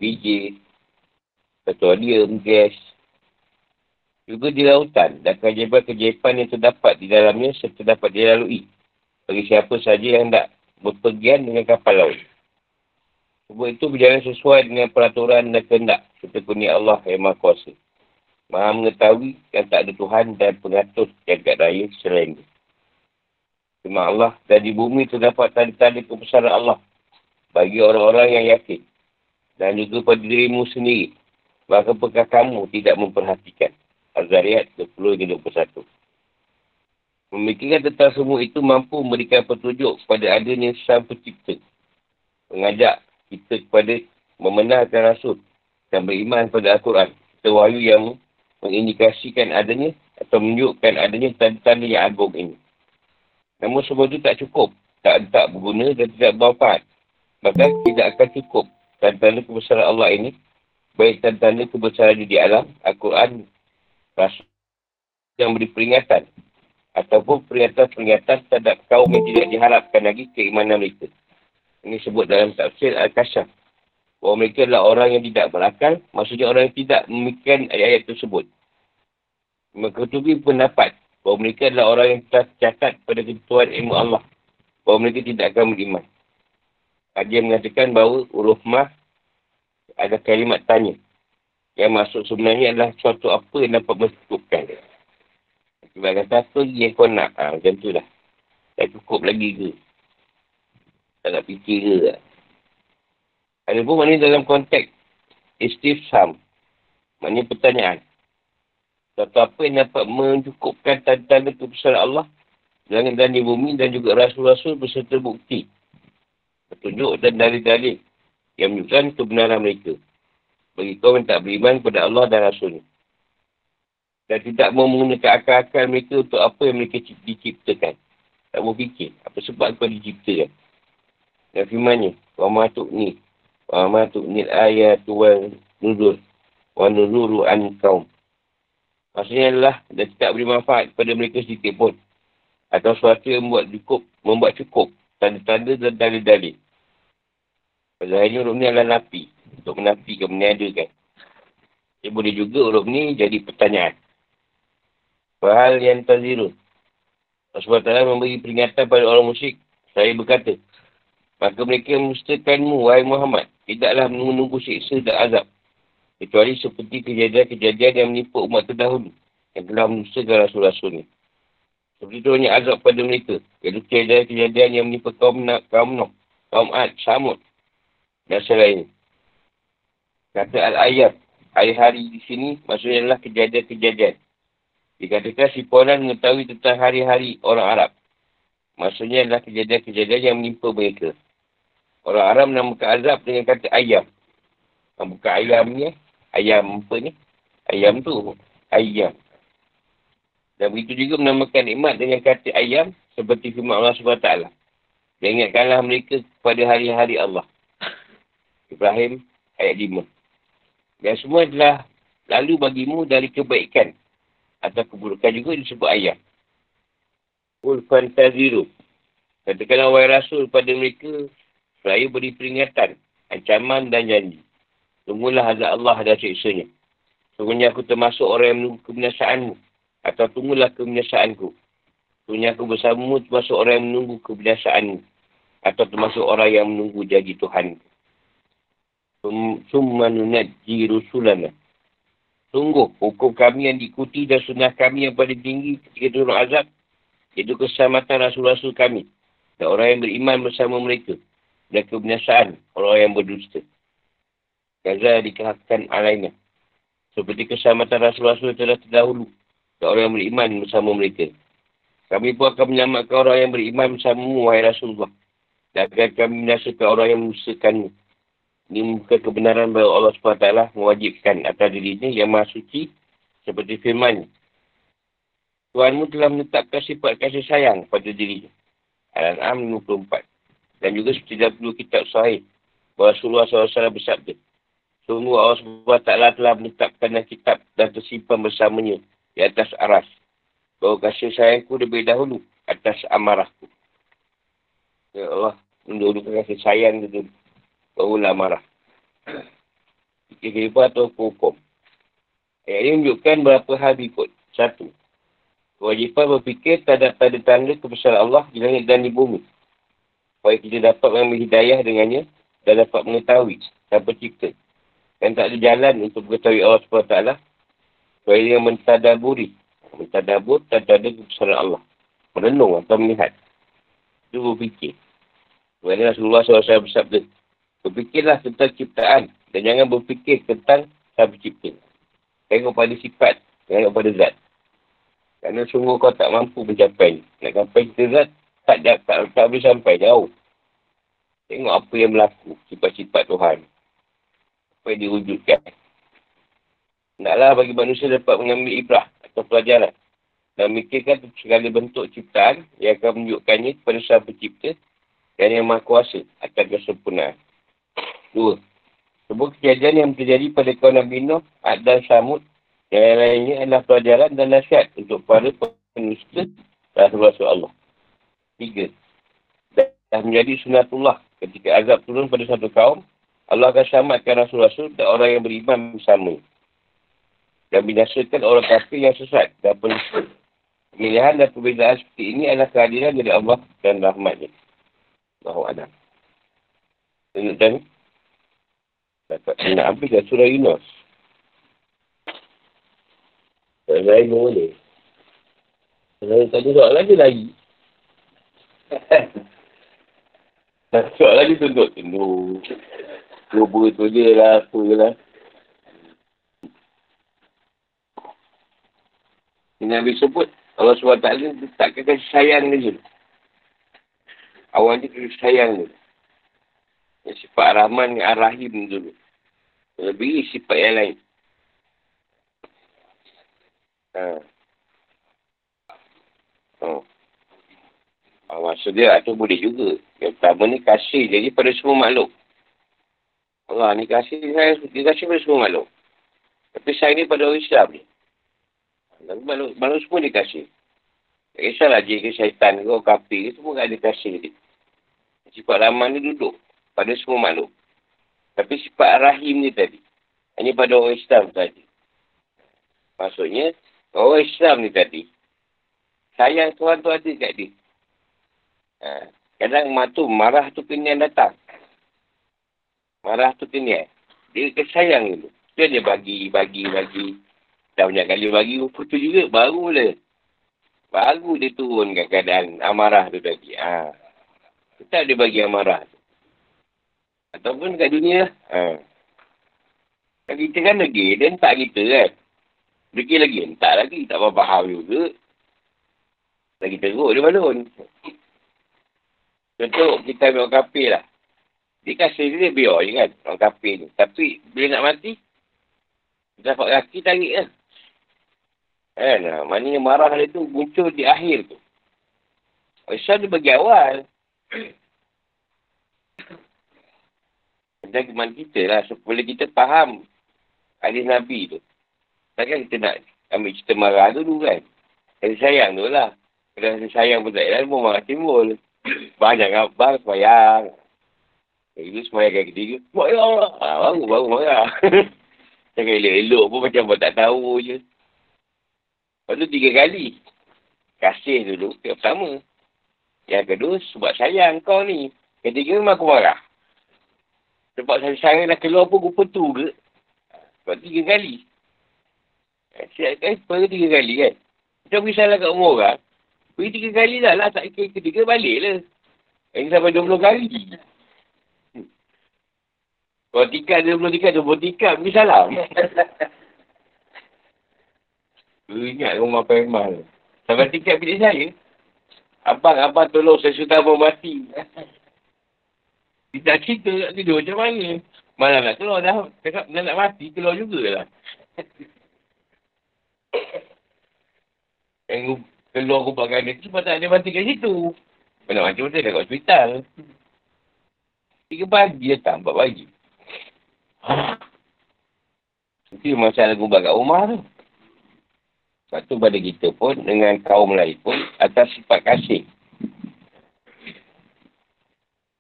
biji, petroleum, gas. Juga di lautan dan keajaiban-keajaiban yang terdapat di dalamnya serta dapat dilalui bagi siapa sahaja yang hendak berpergian dengan kapal laut. Semua itu berjalan sesuai dengan peraturan dan kehendak serta kurnia Allah yang Maha Kuasa. Maha mengetahui yang tak ada Tuhan dan pengatur jagat raya selain itu. Firman Allah, dan di bumi terdapat tanda-tanda kebesaran Allah bagi orang-orang yang yakin dan juga pada dirimu sendiri. Maka apakah kamu tidak memperhatikan? Az-Zariyat 20-21. Memikirkan tentang semua itu mampu memberikan petunjuk kepada adanya Sang Pencipta. Mengajak kita kepada membenarkan Rasul dan beriman pada Al-Quran. Serta wahyu yang mengindikasikan adanya atau menunjukkan adanya tanda-tanda yang agung ini. Namun semua itu tak cukup. Tak berguna dan tidak bermanfaat. Bahkan tidak akan cukup tanda-tanda kebesaran Allah ini. Baik tanda-tanda kebesaran di alam, Al-Quran, Rasul yang beri peringatan ataupun peringatan terhadap kaum yang tidak diharapkan lagi keimanan mereka. Ini sebut dalam tafsir Al-Kashaf bahawa mereka adalah orang yang tidak berakal, maksudnya orang yang tidak memikirkan ayat-ayat tersebut. Mengkutubui pendapat bahawa mereka adalah orang yang tercatat pada ketentuan ilmu Allah, bahawa mereka tidak akan beriman. Dia mengatakan bahawa huruf mah ada kalimat tanya. Yang maksud sebenarnya adalah suatu apa yang dapat mencukupkan. Sebab kata apa yang kau nak. Macam tu lah. Tak cukup lagi ke? Tak nak fikir ke lah. Ada pun maknanya dalam konteks istifham. Maknanya pertanyaan. Suatu apa yang dapat mencukupkan tanda-tanda kebesaran Allah. Dengan dan di bumi dan juga rasul-rasul berserta bukti. Petunjuk dan dalil-dalil. Yang menunjukkan kebenaran mereka. Bagi kaum yang tak beriman kepada Allah dan Rasul. Dan tidak menggunakan akal-akal mereka untuk apa yang mereka diciptakan. Tak berfikir. Apa sebab kau diciptakan. Dan firmannya. Wa ma'atukni. Wa ma'atuknil ayatu wa nuzur. Wa nuzuru an kaum. Maksudnya adalah dan tidak beri manfaat kepada mereka sedikit pun. Atau sesuatu yang membuat cukup. Tanda-tanda dan dalil-dalil. Padahal ini huruf ni adalah napi. Untuk menafikan, meniadakan. Dia boleh juga huruf ni jadi pertanyaan. Fahal yang tazirun. Rasulullah SWT memberi peringatan pada orang musyrik. Saya berkata, maka mereka mustahkanmu, wahai Muhammad. Tidaklah menunggu siksa dan azab. Kecuali seperti kejadian-kejadian yang menipu umat terdahulu. Yang telah menusakan rasul-rasul ni. Seperti turunnya azab pada mereka. Iaitu kejadian-kejadian yang menipu kaum Nuh, kaum Ad, Samud. Dan selain. Kata Al-Ayat, hari-hari di sini maksudnya adalah kejadian-kejadian. Dikatakan si Polan mengetahui tentang hari-hari orang Arab. Maksudnya adalah kejadian-kejadian yang menimpa mereka. Orang Arab menamakan azab dengan kata ayam. Bukan ayam ni, ayam apa ni? Ayam tu, ayam. Dan begitu juga menamakan nikmat dengan kata ayam seperti firman Allah SWT. Dan ingatkanlah mereka kepada hari-hari Allah. Ibrahim, ayat 5. Dan semua adalah Lalu bagimu dari kebaikan atau keburukan juga disebut ayat. Qul fantaziru. Katakanlah wahai Rasul pada mereka, seraya beri peringatan, ancaman dan janji. Tunggulah azab Allah dan siksanya. Sungguhnya aku termasuk orang yang menunggu kebinasaanmu. Atau tunggulah kebinasaanku. Sungguhnya aku bersamamu termasuk orang yang menunggu kebinasaanmu. Atau termasuk orang yang menunggu janji Tuhan. Summa nunajji rusulana. Sungguh, hukum kami yang diikuti dan sunnah kami yang paling tinggi ketika turun azab, iaitu keselamatan rasul-rasul kami dan orang yang beriman bersama mereka. Dan kebinasaan orang yang berdusta. Gaza dikahakkan alaina. Seperti keselamatan rasul-rasul telah terdahulu dan orang yang beriman bersama mereka. Kami pun akan menyelamatkan orang yang beriman bersamamu, wahai Rasulullah. Dan akan kami binasakan orang yang merusakanmu. Ini bukan kebenaran bahawa Allah SWT mewajibkan atas dirinya yang maha suci seperti firman. Tuhanmu telah menetapkan sifat kasih sayang pada dirinya. Al-An'am 24. Dan juga seperti dalam dua kitab sahih, Rasulullah SAW bersabda, sungguh Allah SWT telah menetapkan dalam kitab dan tersimpan bersamanya di atas aras, bahawa kasih sayangku lebih dahulu atas amarahku. Ya Allah, mendahulukan kasih sayang itu, barulah amarah. Kira-kira atau hukum. Ayat ini menunjukkan berapa hal berikut. Satu, kewajipan berfikir terhadap tanda-tanda kebesaran Allah di langit dan di bumi, supaya kita dapat mengambil hidayah dengannya dan dapat mengetahui tanpa cipta. Dan tak ada jalan untuk mengetahui Allah SWT supaya dia mentadabur tanda-tanda kebesaran Allah. Merenung atau melihat. Itu berfikir. Kerana Rasulullah SAW bersabda, berfikirlah tentang ciptaan dan jangan berfikir tentang sang pencipta. Tengok pada sifat, tengok pada zat. Kerana sungguh kau tak mampu mencapai. Nak capai cipta zat, tak boleh sampai jauh. Tengok apa yang berlaku, sifat-sifat Tuhan. Apa yang diwujudkan. Naklah bagi manusia dapat mengambil ibrah atau pelajaran. Dan mikirkan segala bentuk ciptaan yang akan menunjukkannya kepada sang pencipta dan yang maha kuasa atas kesempurnaan. Dua, semua kejadian yang terjadi pada kaum Nabi Nuh, Ad dan Samud, yang lainnya adalah pelajaran dan nasihat untuk para penulis Rasulullah. Tiga, dah menjadi sunatullah ketika azab turun pada satu kaum, Allah akan selamatkan rasul-rasul dan orang yang beriman bersama. Dan binasakan orang kafir yang sesat dan penista. Pemilihan dan perbezaan seperti ini adalah kehadiran dari Allah dan rahmatnya. Allahu Akbar. Tunjuk tadi. Nak habis dah surah Yunus. Tak lain boleh. Tak ada soalan dia lagi. Soalan dia tunduk. Cuba tu je lah, apa je lah. Nabi sebut, Allah SWT letakkan kasih sayang dia. Awal dia kasih sayang dia. Sifat Rahman dengan Ar-Rahim dulu. Lebih sifat yang lain. Maksud dia itu boleh juga. Yang pertama ni kasih jadi pada semua makhluk. Allah ni kasih, dia kasih pada semua makhluk. Tapi saya ni pada orang Islam ni. Makhluk semua dia kasih. Tak kisahlah dia ke syaitan ke, kafir ke, semua ada kasih dia. Sifat Rahman ni duduk pada semua makhluk. Tapi sifat Rahim ni tadi, hanya pada orang Islam tadi. Maksudnya, orang Islam ni tadi, sayang Tuhan tu ada kat dia. Kadang marah tu kenian datang. Marah tu kenian. Dia kesayang dulu. Dia dia bagi. Dah banyak kali bagi, rupa tu juga baru lah. Baru dia turun kat keadaan amarah tu tadi. Kita ada bagi amarah tu. Ataupun kat dunia. Kat kita kan lagi. Dia hentak kita kan. Degil lagi. Hentak lagi. Tak faham juga. Lagi teruk dia balon. Contoh kita ambil orang kafir lah. Dia kasih dia biar je kan. Orang kafir ni. Tapi bila nak mati. Dia dapat kaki tarik lah. Kan. Maknanya marah dia tu muncul di akhir tu. Islam dia bagi awal. Dan keman kita lah. Supaya kita faham hadis Nabi tu. Takkan kita nak ambil cerita marah dulu kan? Rasa sayang tu lah. Kalau rasa sayang pun tak elok, marah timbul. Banyak abang semayang. Itu semayang kali ketiga. Buat ya Allah. Baru marah. Takkan elok-elok pun macam buat tak tahu je. Lepas tu 3 kali. Kasih dulu. Yang pertama. Yang kedua, sebab sayang kau ni. Ketiga memang aku marah. Sebab sayang dah keluar pun rupa tu ke. Sebab 3 kali. Siapkan sebab 3 kali kan. Macam pergi salah kat rumah orang. Pergi 3 kali dah lah. Tak kira ketiga balik lah. Ini sampai 20 kali. Kalau tikar, 20 tikar. Pergi salam. Ingat rumah Permal. Sampai tiket bilik saya. Abang tolong saya sudah mau mati. Kita cerita nak tidur macam mana. Malam nak keluar dah. Cakap nak mati, keluar jugalah. Yang keluar kubak kandang tu, sebab tak ada mati kat situ. Nak mati-mati dah kat hospital. 3 pagi datang, 4 pagi. Itu masalah kubak kat rumah tu. Sebab tu pada kita pun, dengan kaum lain pun, atas sifat kasih.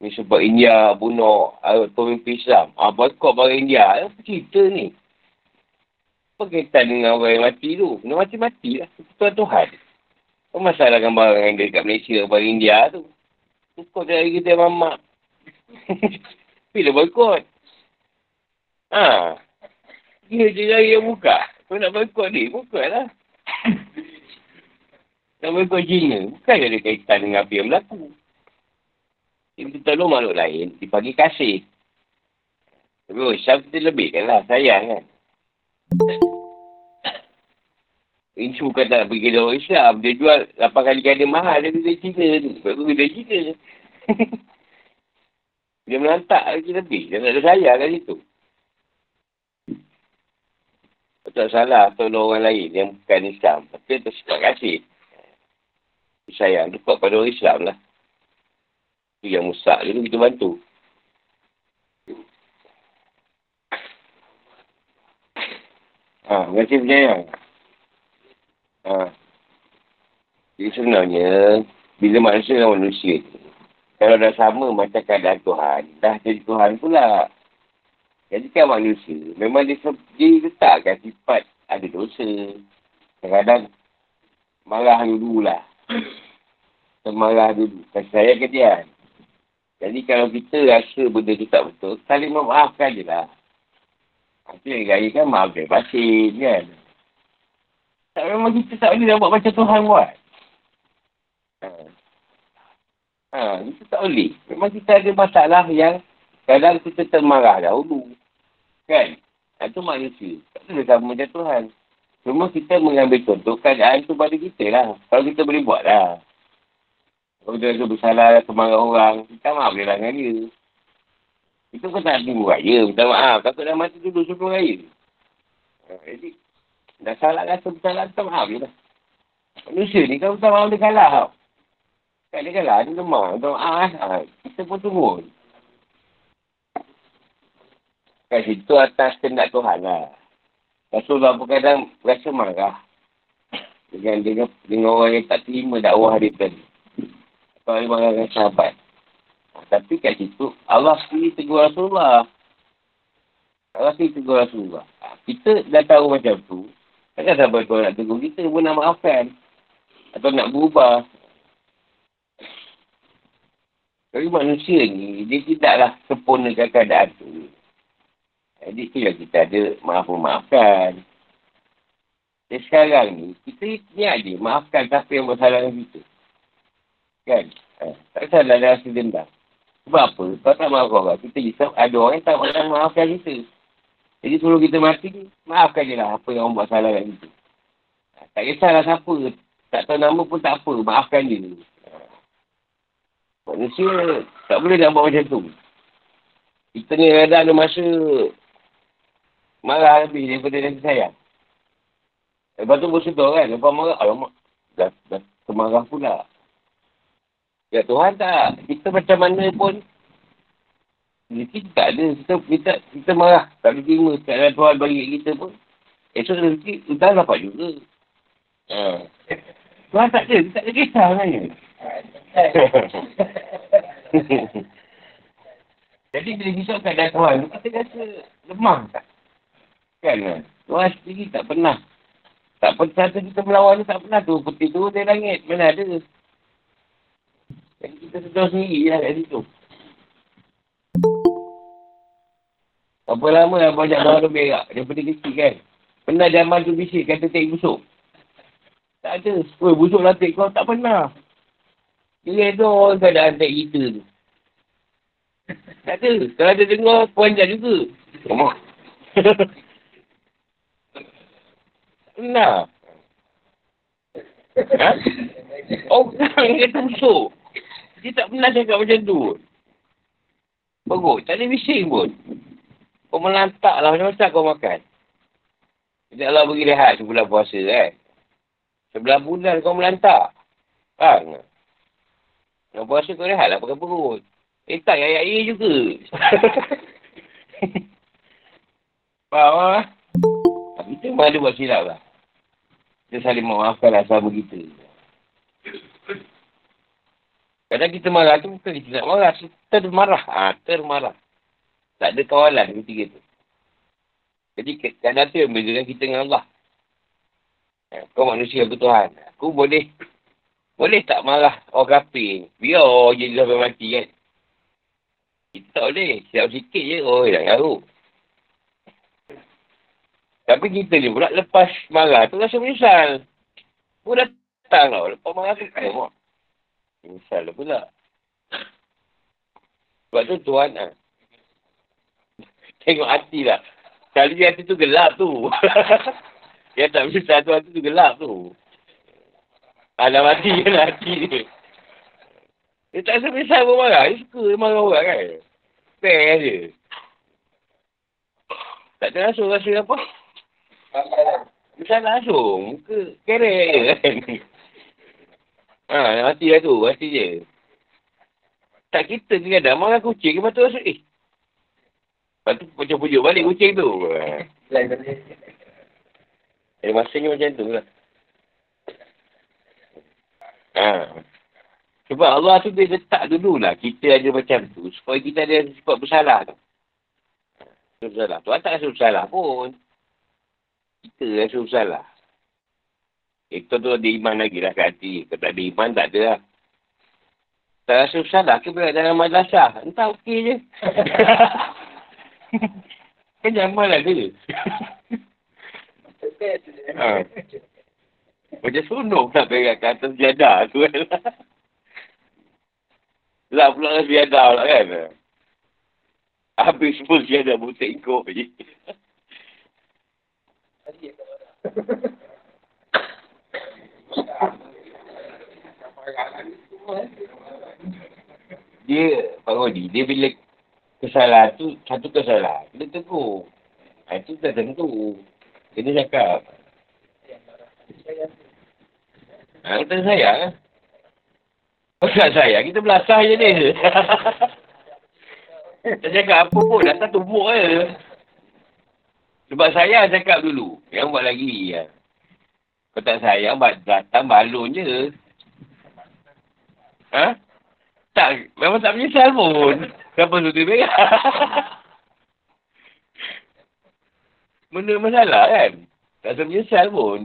Ni sebab India bunuh pemimpin Islam. Boycott barang India. Apa cerita ni? Berkaitan dengan orang yang mati tu. Kena mati-mati lah. Tuhan-Tuhan. Kau masalahkan barang yang dekat Malaysia, barang India tu. Kau tak lagi kita mamak. Bila boycott? Dia je yang buka. Kau nak boycott ni? Boycott lah. Nak boycott China, bukan ada kaitan dengan apa yang berlaku. Kita tolong makhluk lain, dipanggil kasih. Tapi Islam kita lebihkan lah, sayang kan. Ini bukan tak nak pergi kedai orang Islam. Dia jual 8 kali ganda mahal dari kedai China tu. Sebab kedai China. Dia melantak lagi lebih. Dia tak ada sayang kat situ. Tak salah tolong orang lain yang bukan Islam. Tapi tersebut kasih. Sayang tu kuat pada orang Islam lah. Itu yang musak dia tu kita bantu. Terima kasih penyayang. Jadi sebenarnya, bila manusia dengan manusia tu, kalau dah sama macam keadaan Tuhan, dah jadi Tuhan pula. Jadikan manusia, memang dia letakkan sifat ada dosa. Kadang-kadang marah dululah. Marah dulu. Kasih sayang ke dia. Jadi kalau kita rasa benda tu tak betul, saling memaafkan je lah. Itu yang gaya kan maafkan pasir kan. Tak, memang kita tak boleh buat macam Tuhan buat. Kita tak boleh. Memang kita ada masalah yang kadang kita termarah dahulu. Kan? Itu manusia. Tak ada sama macam Tuhan. Cuma kita mengambil contoh keadaan tu pada kita lah. Kalau kita boleh buat lah. Kalau kita rasa bersalah lah kemarah orang, kita maaf boleh lah dengan dia. Itu kau tak tunggu raya. Minta maaf. Takut dah mati dulu sebelum raya. Jadi, dah salah rasa bersalah, minta maaf je lah. Manusia ni kalau minta maaf dia kalah tau. Kat dia kalah, dia lemah. Minta maaf lah. Kita pun turun. Kat situ atas kendak Tuhan lah. Rasulullah pun kadang rasa marah dengan orang yang tak terima dakwah dia tadi. Atau dia marah dengan sahabat. Tapi kat situ Allah sendiri tegur Rasulullah. Kita dah tahu macam tu. Takkan sahabat kau nak tegur kita pun nak maafkan. Atau nak berubah. Tapi manusia ni dia tidaklah sempurnakan keadaan tu. Jadi tu yang kita ada maaf-maafkan. Dan sekarang ni, kita niat je maafkan siapa yang bersalah dengan kita. Kan? Tak salah dah rasa dendam. Sebab apa? Kalau tak maafkan orang, kita risau ada orang yang tak maafkan kita. Jadi sebelum kita mati, maafkan je lah apa yang orang buat salah dengan kita. Tak kisahlah siapa. Tak tahu nama pun tak apa. Maafkan dia. Manusia tak boleh nak buat macam tu. Kita ni kadang ada masa marah lebih daripada rasa sayang. Lepas tu bersedar kan. Lepas marah, alamak. Dah termarah pula. Ya Tuhan tak. Kita macam mana pun. Kita tak ada. Kita marah. Tak boleh terima. Sekarang Tuhan bagi kita pun. Itu rezeki sudah dapat juga. Tuhan tak ada. Dia tak ada kisah sebenarnya. Jadi bila kisah keadaan Tuhan, kita rasa lemah tak? Kan? Tuhan sendiri tak pernah. Tak pernah kita melawan dia, tak pernah tu. Peti tu dari langit. Mana ada. Jadi kita sedar sendiri lah kat situ. Berapa lama lah banyak orang berak daripada kecil kan? Pernah zaman tu bisik kata taik busuk. Tak ada. Weh, busuk lah taik kau. Tak pernah. Dia ada orang keadaan taik kita tu. Tak ada. Kalau dia dengar, panjang juga. Nah. Ha? Orang kata busuk. Dia tak pernah cakap macam tu. Bagus. Tak ada bising pun. Kau melantak lah. Macam-macam kau makan. Tidak Allah beri rehat sebulan puasa kan. Sebelah bulan kau melantak. Faham? Kalau puasa kau rehat lah pakai perut. Tak air juga. Faham lah. Kita memang ada buat silap lah. Kita saling memaafkan lah sama kita. Kadang kita marah tu bukan kita nak marah. Termarah. Termarah. Tak ada kawalan ketika tu. Jadi kadang-kadang tu yang membezakan kita dengan Allah. Kau manusia, aku Tuhan. Aku boleh tak malah orang kafir. Biar je sampai mati kan. Kita tak boleh. Silap sikit je. Oh, dah ngaruk. Tapi kita ni pula lepas marah tu rasa menyesal. Kau datang tau. Lepas marah tu. Menyesal lah pula. Sebab tu Tuhan lah. Tengok hati lah. Kali hati tu gelap tu. Yang tak bisa tu hati tu gelap tu. Alam hati je lah hati dia. Dia tak rasa besar pun marah. Dia suka marah orang kan. Fair je. Tak terlangsung rasa apa. Besar langsung. Muka kerek je kan. Alam hati lah tu. Hati je. Tak kita ni kadang marah kucing. Lepas tu rasa lepas tu macam pujuk balik kucing tu. Masanya macam tu lah. Sebab Allah tu dia letak dululah kita ada macam tu. Supaya kita ada sifat bersalah tu. Bersalah. Tuhan tak rasa bersalah pun. Kita rasa bersalah. Kita tu ada iman lagi lah kat hati. Kalau tak ada iman tak ada lah. Tak rasa bersalah ke berat dalam madrasah? Entah okey je. Kan nyaman lah dia. Macam sunung nak pegang ke atas biadar tu kan. Lah pula atas biadar pula kan. Habis pun biadar buta ikut je. Dia, Pak Rodi, dia bila kesalahan tu, satu kesalahan. Dia tegur. Itu dah tentu. Dia cakap. Kita sayang lah. Bukan sayang. Kita belasah je ni. Dia cakap apa pun. Datang tumbuk je. Sebab sayang cakap dulu. Yang buat lagi. Kalau tak sayang, datang balon je. Ha? Tak. Memang tak menyesal pun. Kenapa suruh dia berak? Benda masalah kan? Tak rasa menyesal pun.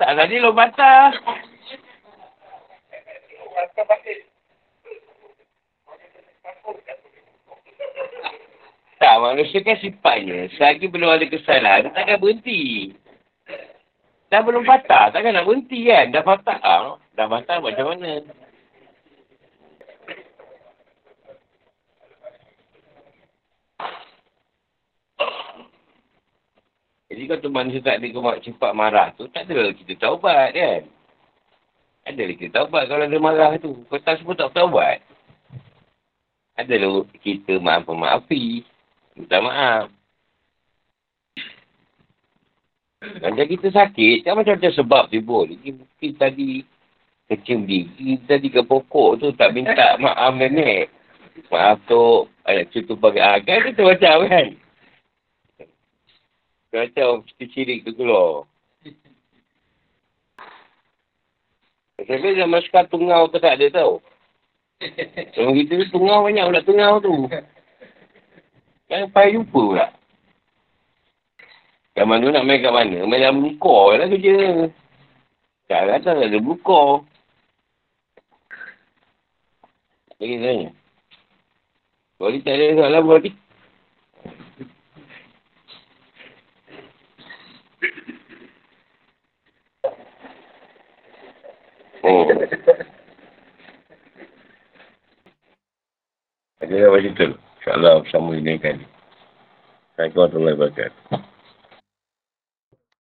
Tak tadi lompatan. Tak, manusia kan sifatnya. Selagi belum ada kesalahan, takkan berhenti. Dah belum patah. Takkan nak berhenti kan? Dah patah. Dah patah macam mana? Jadi kalau tu manusia tak ada cepat marah tu, tak adalah kita taubat kan? Adalah kita taubat kalau dia marah tu. Kau tak semua tak taubat. Adalah kita maaf-maafi. Minta maaf. Macam kita sakit, kan macam-macam sebab timbul. Mungkin tadi kecil diri tadi ke pokok tu tak minta maaf nenek. Maaf tu anak cucu bagi agak tu macam kan. Macam cirik tu keluar. Sebab zaman sekarang tungau tu tak ada tau. Kalau kita tu tungau banyak pula tungau tu. Kan payah jumpa pula. Zaman tu nak main kat mana? Main dalam buka je lah kerja. Sekarang tak ada buka. Lagi tanya. Kalau dia tak ada soalan buat lagi. Oh. Ada macam tu. InsyaAllah bersama ini kali. Assalamualaikum warahmatullahi wabarakatuh.